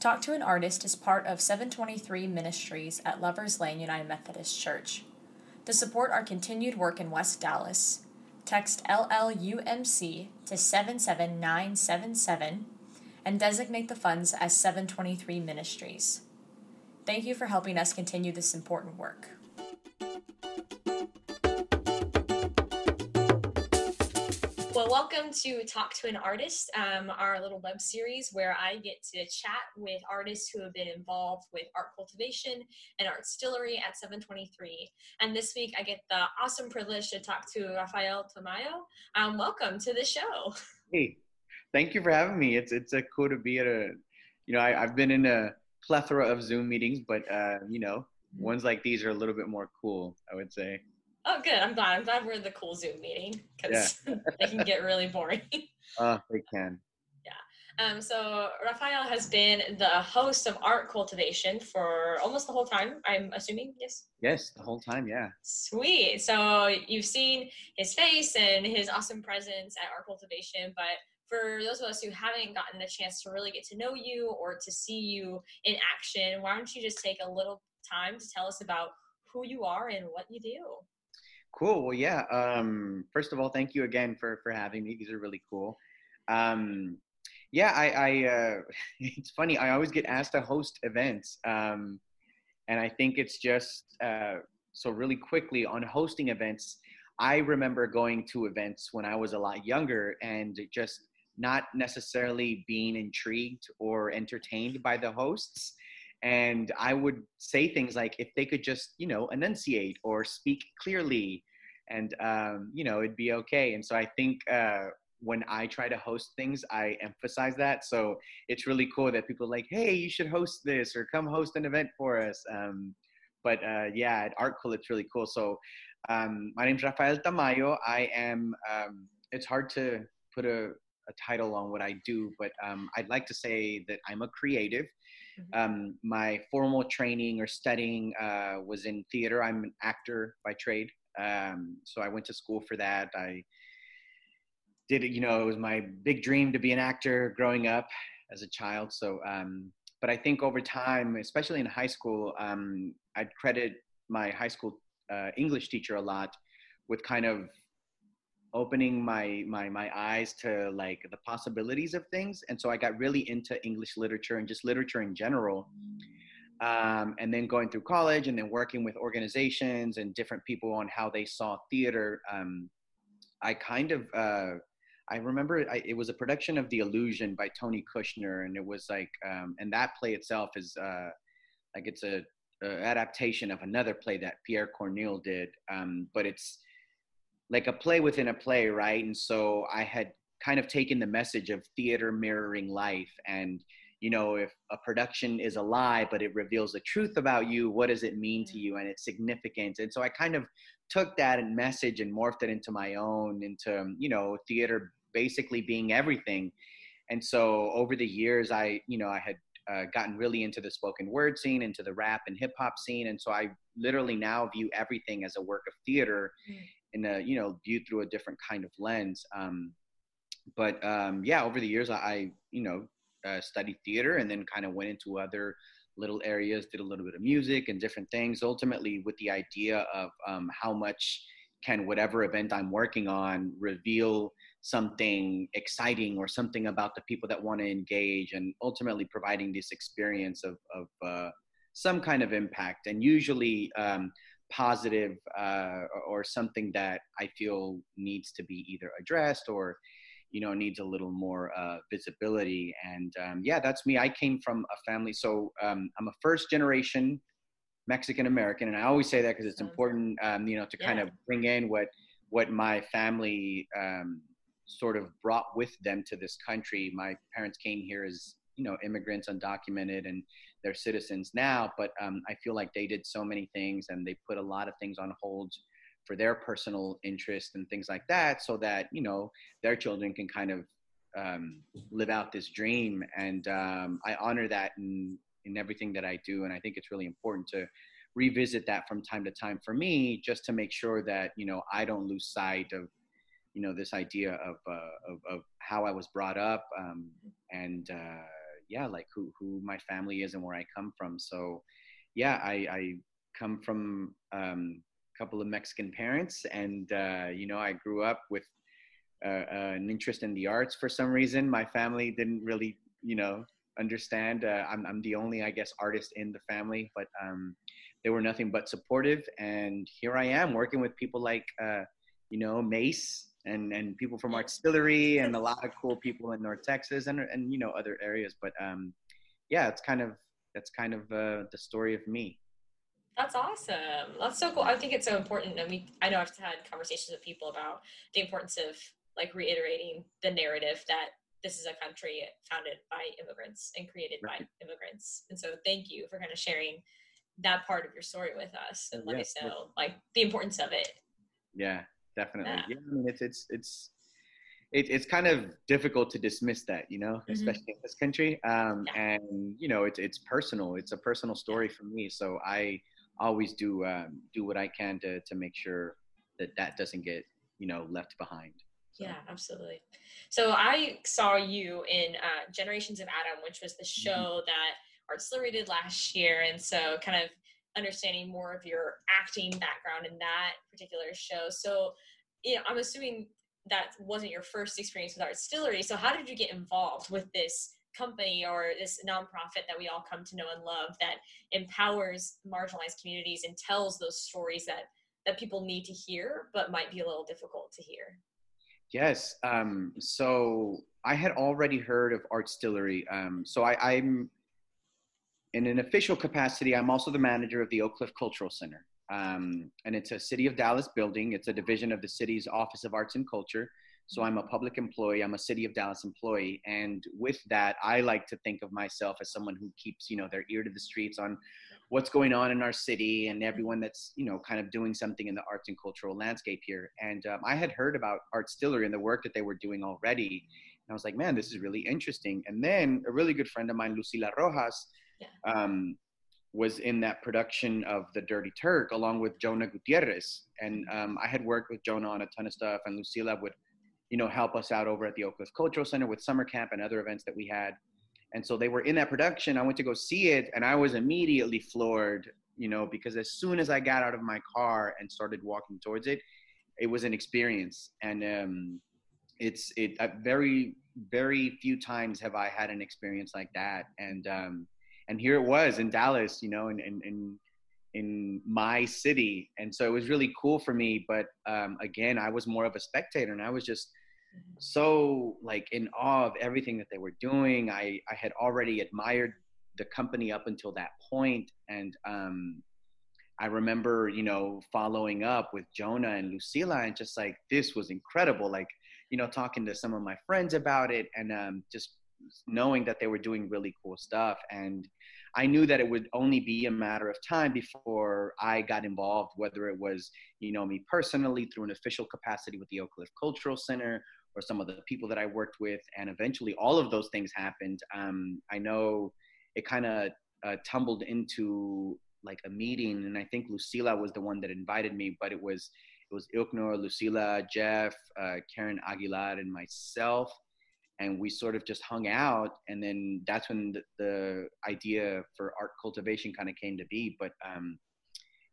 Talk to an Artist is part of 723 Ministries at Lovers Lane United Methodist Church. To support our continued work in West Dallas, text LLUMC to 77977 and designate the funds as 723 Ministries. Thank you for helping us continue this important work. Well, welcome to Talk to an Artist, our little web series where I get to chat with artists who have been involved with Art Cultivation and ArtStillery at 723. And this week I get the awesome privilege to talk to Rafael Tamayo. Welcome to the show. Hey, thank you for having me. It's cool to be at a, you know, I've been in a plethora of Zoom meetings, but, you know, ones like these are a little bit more cool, I would say. Oh, good. I'm glad we're in the cool Zoom meeting because they can get really boring. They can. Yeah. So Rafael has been the host of Art Cultivation for almost the whole time, I'm assuming, yes? Yes, the whole time, yeah. Sweet. So you've seen his face and his awesome presence at Art Cultivation, but for those of us who haven't gotten the chance to really get to know you or to see you in action, why don't you just take a little time to tell us about who you are and what you do? Cool. Well, yeah. First of all, thank you again for having me. These are really cool. I it's funny. I always get asked to host events. And I think it's just, so really quickly on hosting events, I remember going to events when I was a lot younger and just not necessarily being intrigued or entertained by the hosts. And I would say things like, if they could just, you know, enunciate or speak clearly and, you know, it'd be okay. And so I think when I try to host things, I emphasize that. So it's really cool that people are like, hey, you should host this or come host an event for us. But at Art Cool, it's really cool. So my name's Rafael Tamayo. I am, it's hard to put a title on what I do, but I'd like to say that I'm a creative. My formal training or studying was in theater. I'm an actor by trade. So I went to school for that. I did it, you know, it was my big dream to be an actor growing up as a child. So, but I think over time, especially in high school, I'd credit my high school English teacher a lot with kind of opening my eyes to like the possibilities of things. And so I got really into English literature and just literature in general. And then going through college and then working with organizations and different people on how they saw theater. I remember it was a production of The Illusion by Tony Kushner. And it was like, and that play itself is like, it's a adaptation of another play that Pierre Corneille did. But it's like a play within a play, right? And so I had kind of taken the message of theater mirroring life. And, you know, if a production is a lie, but it reveals the truth about you, what does it mean to you? And it's significant. And so I kind of took that and message and morphed it into my own, into, you know, theater basically being everything. And so over the years, I had gotten really into the spoken word scene, into the rap and hip hop scene. And so I literally now view everything as a work of theater. Mm. In a, you know, viewed through a different kind of lens. Over the years, I studied theater and then kind of went into other little areas, did a little bit of music and different things, ultimately with the idea of how much can whatever event I'm working on reveal something exciting or something about the people that want to engage, and ultimately providing this experience of some kind of impact, and usually positive or something that I feel needs to be either addressed or, you know, needs a little more visibility. And that's me. I came from a family. So I'm a first generation Mexican-American. And I always say that because it's important, kind of bring in what my family sort of brought with them to this country. My parents came here as, you know, immigrants, undocumented, and they're citizens now, but I feel like they did so many things and they put a lot of things on hold for their personal interest and things like that, so that, you know, their children can kind of live out this dream. And I honor that in everything that I do. And I think it's really important to revisit that from time to time for me, just to make sure that, you know, I don't lose sight of, you know, this idea of how I was brought up, and yeah, like who my family is and where I come from. So yeah, I come from a couple of Mexican parents, and you know, I grew up with an interest in the arts for some reason. My family didn't really, you know, understand. I'm the only, I guess, artist in the family, but they were nothing but supportive. And here I am working with people like, you know, Mace and people from ArtStillery and a lot of cool people in North Texas and you know, other areas. But yeah, it's kind of, that's kind of the story of me. That's awesome. That's so cool. I think it's so important. And I know I've had conversations with people about the importance of like reiterating the narrative that this is a country founded by immigrants and created by immigrants. And so thank you for kind of sharing that part of your story with us and let us know like the importance of it. Yeah, definitely. Yeah. I mean, it's kind of difficult to dismiss that, you know, especially in this country. And you know, it's personal. It's a personal story for me. So I always do what I can to make sure that doesn't get, you know, left behind. So. Yeah, absolutely. So I saw you in Generations of Adam, which was the show that ArtStillery did last year. And so kind of understanding more of your acting background in that particular show. So, you know, I'm assuming that wasn't your first experience with ArtStillery. So how did you get involved with this company or this nonprofit that we all come to know and love that empowers marginalized communities and tells those stories that people need to hear, but might be a little difficult to hear? Yes. So I had already heard of ArtStillery. So I'm in an official capacity. I'm also the manager of the Oak Cliff Cultural Center. And it's a City of Dallas building. It's a division of the city's Office of Arts and Culture. So I'm a public employee. I'm a City of Dallas employee. And with that, I like to think of myself as someone who keeps, you know, their ear to the streets on what's going on in our city and everyone that's, you know, kind of doing something in the arts and cultural landscape here. And I had heard about ArtStillery and the work that they were doing already. And I was like, man, this is really interesting. And then a really good friend of mine, Lucila Rojas, was in that production of The Dirty Turk along with Jonah Gutierrez. And I had worked with Jonah on a ton of stuff, and Lucila would, you know, help us out over at the Oak Cliff Cultural Center with summer camp and other events that we had. And so they were in that production. I went to go see it, and I was immediately floored, you know, because as soon as I got out of my car and started walking towards it, it was an experience. And very, very few times have I had an experience like that. And here it was in Dallas, you know, in my city. And so it was really cool for me. But again, I was more of a spectator, and I was just so like in awe of everything that they were doing. I had already admired the company up until that point. And I remember, you know, following up with Jonah and Lucila and just like, this was incredible. Like, you know, talking to some of my friends about it and just knowing that they were doing really cool stuff. And I knew that it would only be a matter of time before I got involved, whether it was, you know, me personally through an official capacity with the Oak Cliff Cultural Center or some of the people that I worked with. And eventually all of those things happened. I know it kind of tumbled into like a meeting, and I think Lucila was the one that invited me, but it was Ilknur, Lucila, Jeff, Karen Aguilar, and myself. And we sort of just hung out, and then that's when the idea for Art Cultivation kind of came to be. But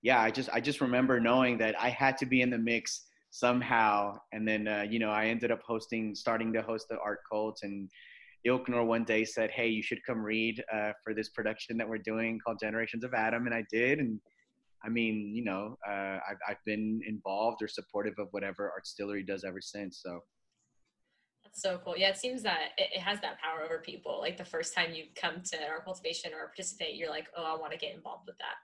yeah, I just remember knowing that I had to be in the mix somehow. And then you know, I ended up starting to host the Art Cults. And Ilknur one day said, "Hey, you should come read for this production that we're doing called Generations of Adam." And I did. And I mean, you know, I've been involved or supportive of whatever ArtStillery does ever since. So. So cool. Yeah, it seems that it has that power over people. Like the first time you come to Art Cultivation or participate, you're like, oh, I want to get involved with that.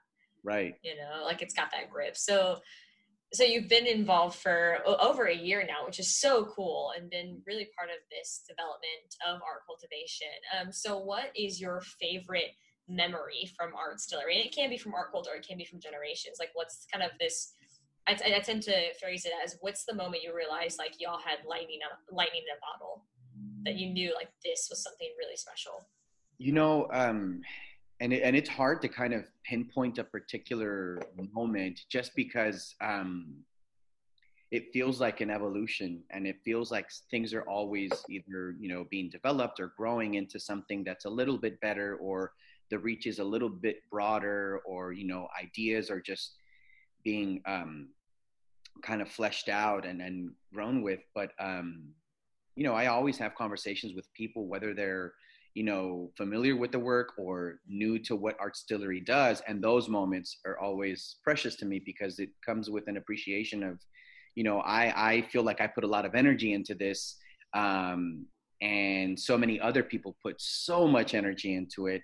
Right. You know, like it's got that grip. So you've been involved for over a year now, which is so cool, and been really part of this development of Art Cultivation. So what is your favorite memory from ArtStillery? And it can be from Art Cult or it can be from Generations. Like what's kind of this... I tend to phrase it as, what's the moment you realize like y'all had lightning in a bottle, that you knew like this was something really special? You know, and it's hard to kind of pinpoint a particular moment, just because it feels like an evolution, and it feels like things are always either, you know, being developed or growing into something that's a little bit better, or the reach is a little bit broader, or, you know, ideas are just being kind of fleshed out and grown with. But, you know, I always have conversations with people, whether they're, you know, familiar with the work or new to what ArtStillery does. And those moments are always precious to me, because it comes with an appreciation of, you know, I feel like I put a lot of energy into this. And so many other people put so much energy into it,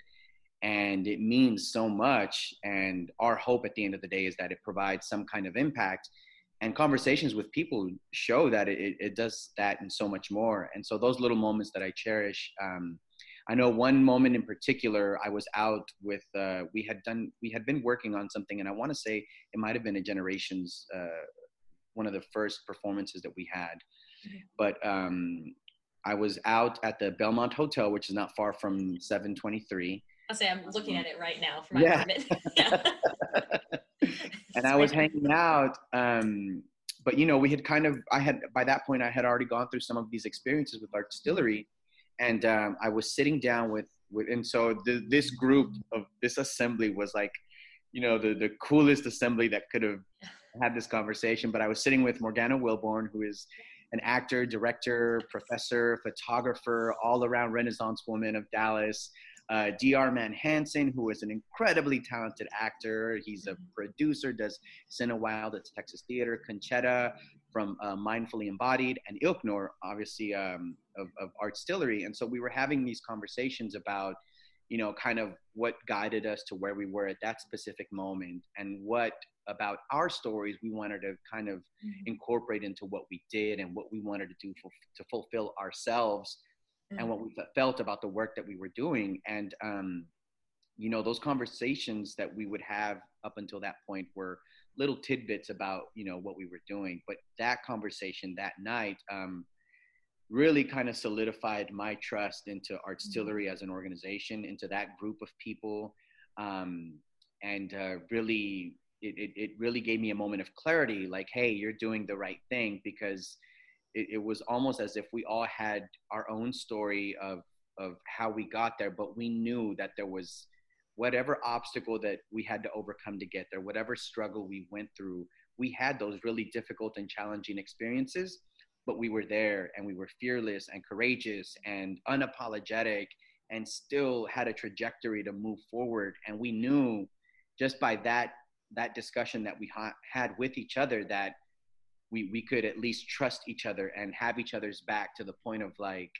and it means so much. And our hope at the end of the day is that it provides some kind of impact, and conversations with people show that it does that and so much more. And so those little moments that I cherish, I know one moment in particular, I was out with, we had been working on something, and I want to say it might've been a Generations, one of the first performances that we had. Mm-hmm. But I was out at the Belmont Hotel, which is not far from 723. I'll say I'm looking at it right now for my apartment. Yeah. And I was hanging out, but, you know, by that point, I had already gone through some of these experiences with ArtStillery, and I was sitting down with and so this group of this assembly was like, you know, the coolest assembly that could have had this conversation. But I was sitting with Morgana Wilborn, who is an actor, director, professor, photographer, all around Renaissance woman of Dallas. D.R. Man Hansen, who is an incredibly talented actor. He's a producer, does Cine Wild at Texas Theater, Conchetta from Mindfully Embodied, and Ilknur, obviously, of ArtStillery. And so we were having these conversations about, you know, kind of what guided us to where we were at that specific moment, and what about our stories we wanted to kind of incorporate into what we did, and what we wanted to do to fulfill ourselves, and what we felt about the work that we were doing. And, you know, those conversations that we would have up until that point were little tidbits about, you know, what we were doing. But that conversation that night really kind of solidified my trust into ArtStillery as an organization, into that group of people. Really, it really gave me a moment of clarity, like, hey, you're doing the right thing, because it was almost as if we all had our own story of how we got there, but we knew that there was whatever obstacle that we had to overcome to get there, whatever struggle we went through, we had those really difficult and challenging experiences, but we were there, and we were fearless and courageous and unapologetic, and still had a trajectory to move forward. And we knew just by that discussion that we had with each other that we could at least trust each other and have each other's back, to the point of like,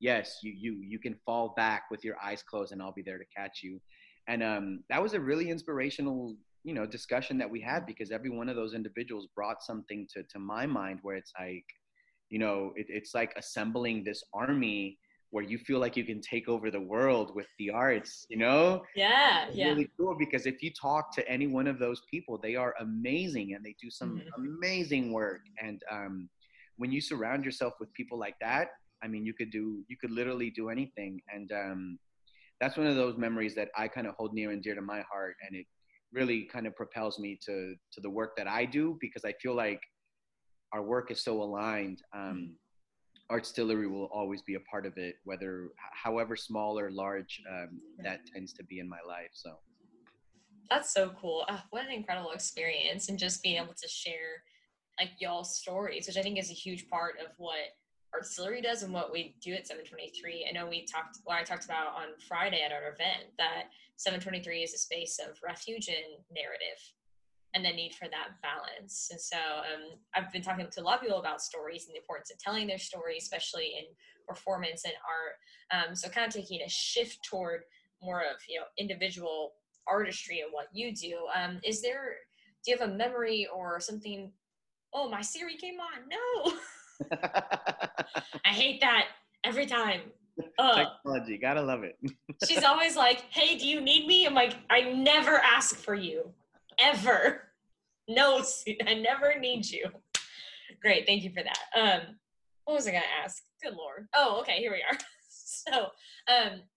yes, you can fall back with your eyes closed, and I'll be there to catch you. And that was a really inspirational, you know, discussion that we had, because every one of those individuals brought something to my mind, where it's like, you know, it's like assembling this army where you feel like you can take over the world with the arts, you know? Yeah, it's really cool, because if you talk to any one of those people, they are amazing, and they do some amazing work. And when you surround yourself with people like that, I mean, you could literally do anything. And that's one of those memories that I kind of hold near and dear to my heart. And it really kind of propels me to the work that I do, because I feel like our work is so aligned. ArtStillery will always be a part of it, whether, however small or large, that tends to be in my life, so. That's so cool. What an incredible experience, and just being able to share, like, y'all's stories, which I think is a huge part of what ArtStillery does and what we do at 723. I know I talked about on Friday at our event, that 723 is a space of refuge and narrative, and the need for that balance. And so I've been talking to a lot of people about stories and the importance of telling their story, especially in performance and art. So kind of taking a shift toward more of, you know, individual artistry and what you do. Do you have a memory or something? Oh, my Siri came on. No. I hate that every time. Technology, gotta love it. She's always like, hey, do you need me? I'm like, I never ask for you. Ever. No, I never need you. Great, thank you for that. What was I gonna ask? Good Lord. Oh, okay, here we are. So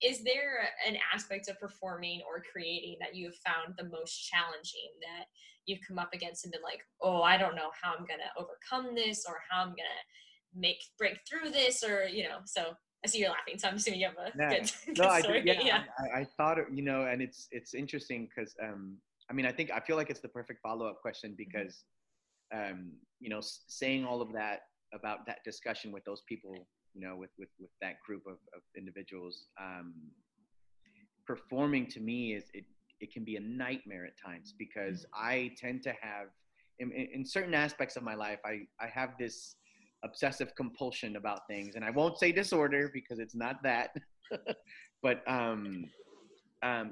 is there an aspect of performing or creating that you've found the most challenging, that you've come up against and been like, oh, I don't know how I'm going to overcome this, or how I'm going to break through this, or, you know? So I see you're laughing, so I'm assuming you have a good story. I thought, you know, and it's interesting because, I mean, I feel like it's the perfect follow-up question because, you know, saying all of that about that discussion with those people, you know, with that group of individuals, performing to me is, it can be a nightmare at times because I tend to have, in certain aspects of my life, I have this obsessive compulsion about things, and I won't say disorder because it's not that, but,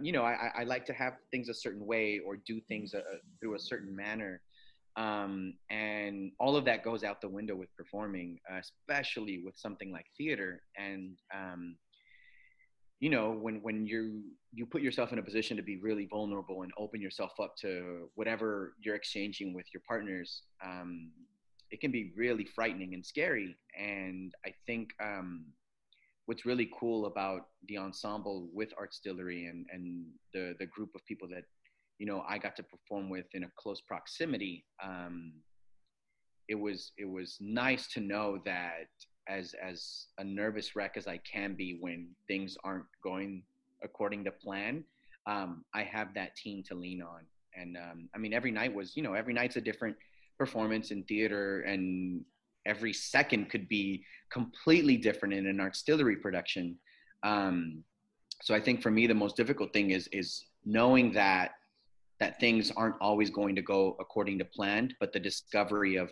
you know, I like to have things a certain way or do things through a certain manner. And all of that goes out the window with performing, especially with something like theater. And, you know, when you put yourself in a position to be really vulnerable and open yourself up to whatever you're exchanging with your partners, it can be really frightening and scary. And I think, what's really cool about the ensemble with ArtStillery and the group of people that, you know, I got to perform with in a close proximity, it was nice to know that as a nervous wreck as I can be when things aren't going according to plan, I have that team to lean on. And I mean, every night's a different performance in theater, and every second could be completely different in an ArtStillery production. So I think for me, the most difficult thing is knowing that things aren't always going to go according to plan, but the discovery of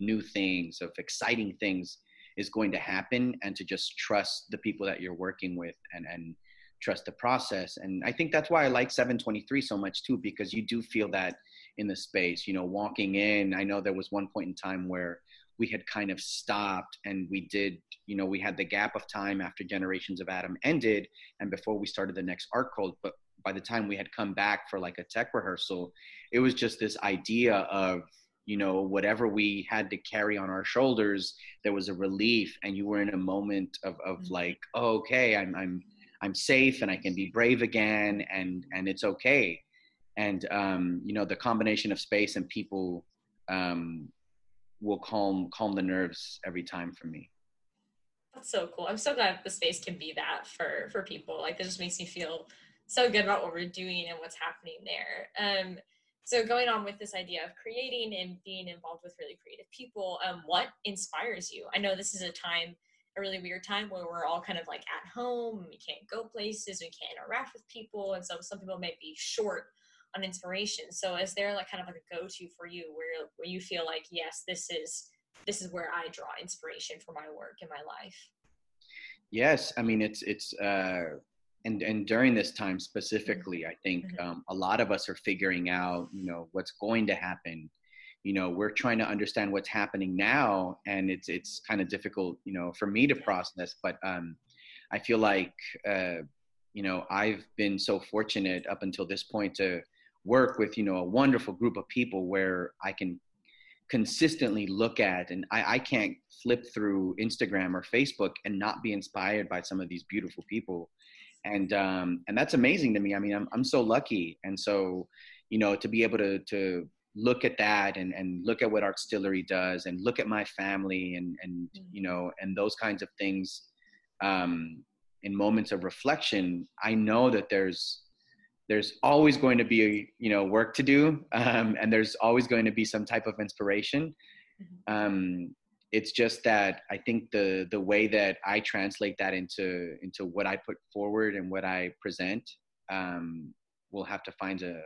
new things, of exciting things is going to happen, and to just trust the people that you're working with and trust the process. And I think that's why I like 723 so much too, because you do feel that in the space, you know, walking in. I know there was one point in time where we had kind of stopped, and we did, you know, we had the gap of time after Generations of Adam ended and before we started the next Art Cult, but by the time we had come back for like a tech rehearsal, it was just this idea of, you know, whatever we had to carry on our shoulders, there was a relief, and you were in a moment of like, oh, okay, I'm safe, and I can be brave again, and it's okay. And, you know, the combination of space and people will calm the nerves every time for me. That's so cool. I'm so glad the space can be that for people. Like, it just makes me feel so good about what we're doing and what's happening there. So going on with this idea of creating and being involved with really creative people, what inspires you? I know this is a really weird time where we're all kind of like at home, we can't go places, we can't interact with people. And so some people might be short on inspiration. So is there like kind of like a go-to for you where you feel like, yes, this is where I draw inspiration for my work and my life? Yes. I mean, and during this time specifically, I think a lot of us are figuring out, you know, what's going to happen. You know, we're trying to understand what's happening now, and it's kind of difficult, you know, for me to process. But I feel like, you know, I've been so fortunate up until this point to work with, you know, a wonderful group of people where I can consistently look at, and I can't flip through Instagram or Facebook and not be inspired by some of these beautiful people. And that's amazing to me. I mean, I'm so lucky. And so, you know, to be able to look at that and look at what ArtStillery does, and look at my family and you know, and those kinds of things, in moments of reflection, I know that there's always going to be, you know, work to do. And there's always going to be some type of inspiration. It's just that I think the way that I translate that into what I put forward and what I present, we'll have to find a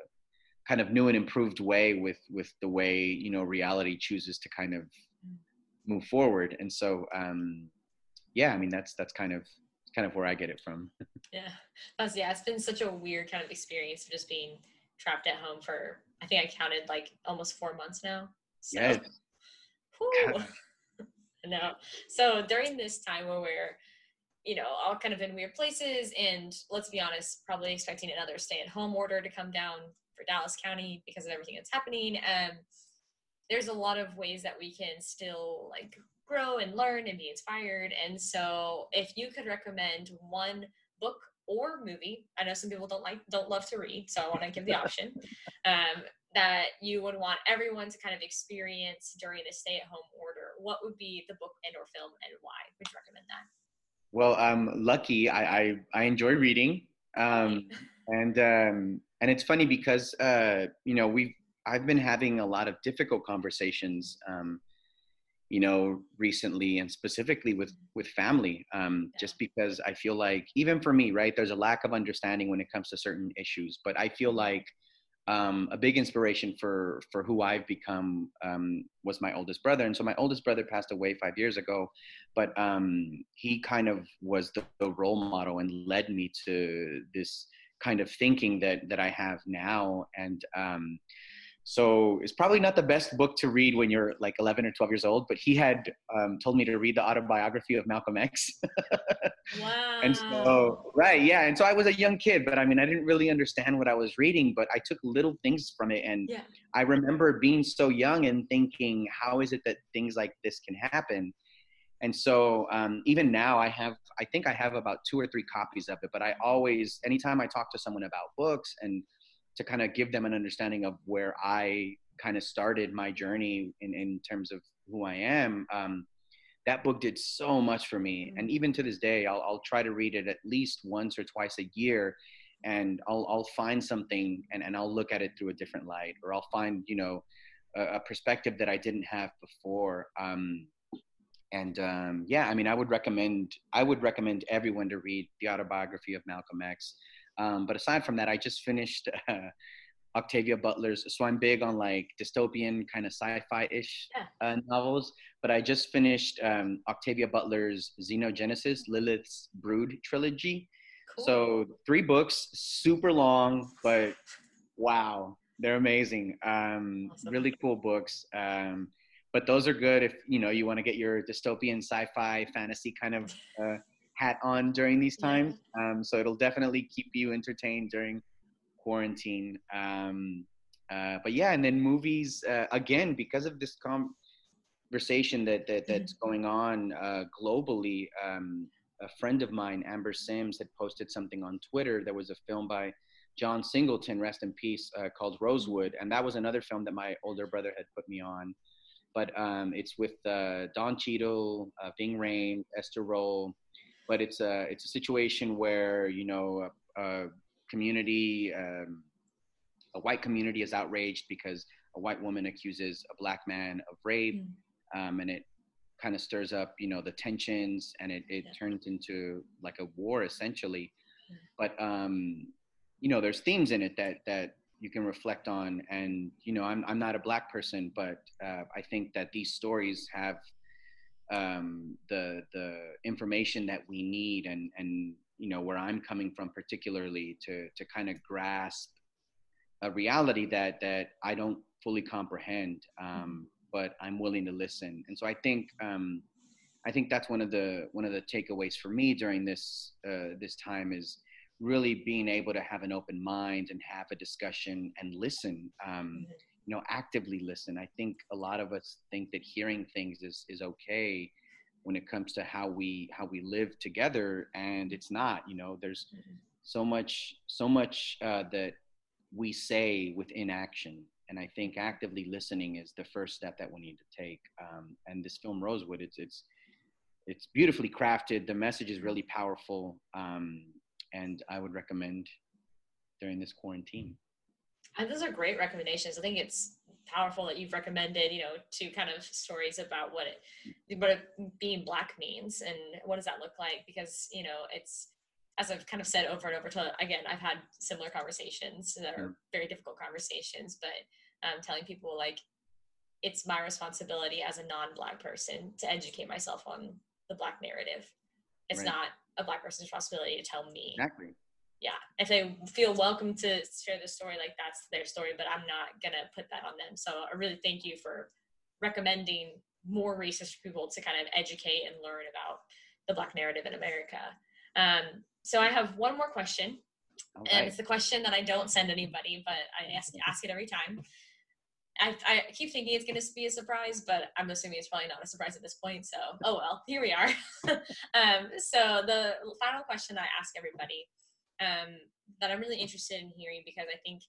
kind of new and improved way with the way, you know, reality chooses to kind of move forward. And so, yeah, I mean, that's kind of where I get it from. Yeah. It's been such a weird kind of experience of just being trapped at home for, I think I counted like almost 4 months now. So. Yes. No. So during this time where we're, you know, all kind of in weird places, and let's be honest, probably expecting another stay-at-home order to come down for Dallas County because of everything that's happening, there's a lot of ways that we can still like grow and learn and be inspired. And so if you could recommend one book or movie, I know some people don't love to read, so I want to give the option, that you would want everyone to kind of experience during the stay-at-home order, what would be the book and or film and why? Would you recommend that? Well, I'm lucky. I enjoy reading. And it's funny because, I've been having a lot of difficult conversations, recently, and specifically with family, just because I feel like, even for me, right, there's a lack of understanding when it comes to certain issues. But I feel like a big inspiration for who I've become was my oldest brother. And so my oldest brother passed away 5 years ago, but he kind of was the role model and led me to this kind of thinking that I have now. And so it's probably not the best book to read when you're like 11 or 12 years old, but he had told me to read the autobiography of Malcolm X. Wow. And so, right. Yeah. And so I was a young kid, but I mean, I didn't really understand what I was reading, but I took little things from it. And yeah. I remember being so young and thinking, how is it that things like this can happen? And so even now I think I have about 2 or 3 copies of it, but I always, anytime I talk to someone about books and to kind of give them an understanding of where I kind of started my journey in terms of who I am, that book did so much for me. And even to this day, I'll try to read it at least once or twice a year, and I'll find something and I'll look at it through a different light, or I'll find, a perspective that I didn't have before. I would recommend everyone to read the autobiography of Malcolm X. But aside from that, I just finished Octavia Butler's, so I'm big on like dystopian kind of sci-fi-ish novels, but I just finished Octavia Butler's Xenogenesis, Lilith's Brood Trilogy. Cool. So 3 books, super long, but wow, they're amazing. Awesome. Really cool books. But those are good if, you want to get your dystopian sci-fi fantasy kind of hat on during these times. So it'll definitely keep you entertained during quarantine. And then movies, again, because of this conversation that's going on globally, a friend of mine, Amber Sims, had posted something on Twitter. There was a film by John Singleton, rest in peace, called Rosewood. And that was another film that my older brother had put me on. But it's with Don Cheadle, Ving Rhames, Esther Roll. But it's a situation where, a white community is outraged because a white woman accuses a black man of rape. And it kind of stirs up, the tensions, and it turns into like a war, essentially. Yeah. But, there's themes in it that you can reflect on. And, I'm not a black person, but I think that these stories have the information that we need, and where I'm coming from particularly to kind of grasp a reality that I don't fully comprehend, but I'm willing to listen. And so I think that's one of the takeaways for me during this time is really being able to have an open mind and have a discussion and listen, actively listen. I think a lot of us think that hearing things is okay when it comes to how we live together, and it's not. There's so much that we say with inaction, and I think actively listening is the first step that we need to take. And this film Rosewood, it's beautifully crafted. The message is really powerful, and I would recommend during this quarantine. And those are great recommendations. I think it's powerful that you've recommended, 2 kind of stories about what being black means and what does that look like? Because, it's, as I've kind of said over and over again, I've had similar conversations that are very difficult conversations, but telling people like, it's my responsibility as a non-black person to educate myself on the black narrative. It's not a black person's responsibility to tell me. Exactly. Yeah, if they feel welcome to share the story, like that's their story, but I'm not going to put that on them. So I really thank you for recommending more research for people to kind of educate and learn about the black narrative in America. So I have one more question, and it's the question that I don't send anybody, but I ask it every time. I keep thinking it's going to be a surprise, but I'm assuming it's probably not a surprise at this point. So, oh well, here we are. So the final question that I ask everybody that I'm really interested in hearing, because I think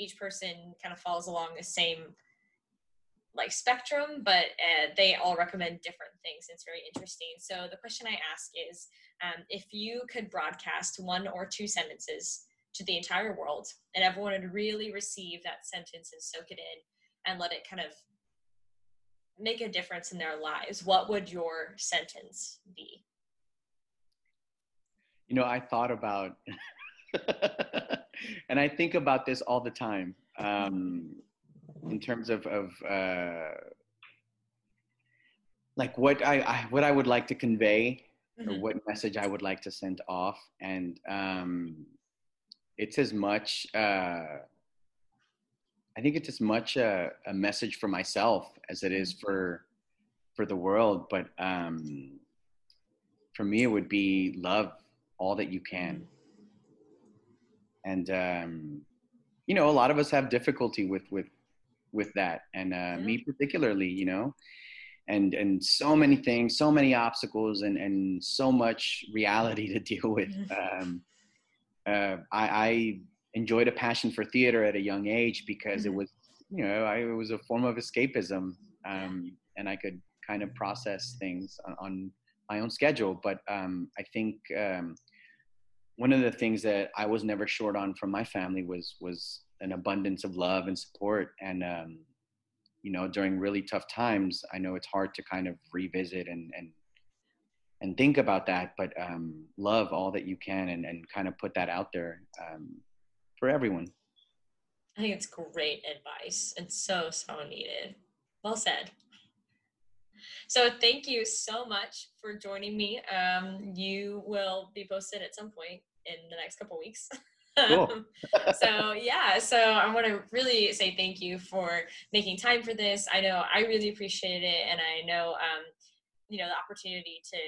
each person kind of falls along the same like spectrum, but they all recommend different things. It's very interesting. So the question I ask is, if you could broadcast one or two sentences to the entire world and everyone would really receive that sentence and soak it in, and let it kind of make a difference in their lives, what would your sentence be? You know, I thought about, and I think about this all the time, in terms of like what I would like to convey, mm-hmm. or what message I would like to send off. And it's as much, I think it's as much a message for myself as it is for the world. But for me, it would be love all that you can. And, you know, a lot of us have difficulty with that. And me particularly, you know, and so many things, so many obstacles, and so much reality to deal with. I enjoyed a passion for theater at a young age because it was, you know, it was a form of escapism, and I could kind of process things on my own schedule. But I think one of the things that I was never short on from my family was an abundance of love and support. And you know, during really tough times, I know it's hard to kind of revisit and think about that, but love all that you can, and kind of put that out there for everyone. I think it's great advice and so needed. Well said. So thank you so much for joining me. You will be posted at some point in the next couple weeks. Cool. So I want to really say thank you for making time for this. I know I really appreciated it, and I know you know, the opportunity to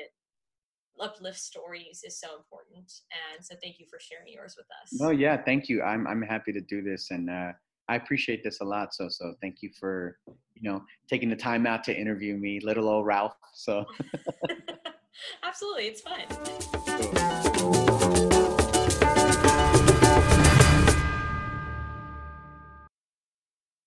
uplift stories is so important, and so thank you for sharing yours with us. Oh yeah, thank you. I'm happy to do this, and I appreciate this a lot, so thank you for, you know, taking the time out to interview me, little old Ralph. So absolutely, it's fun. Cool.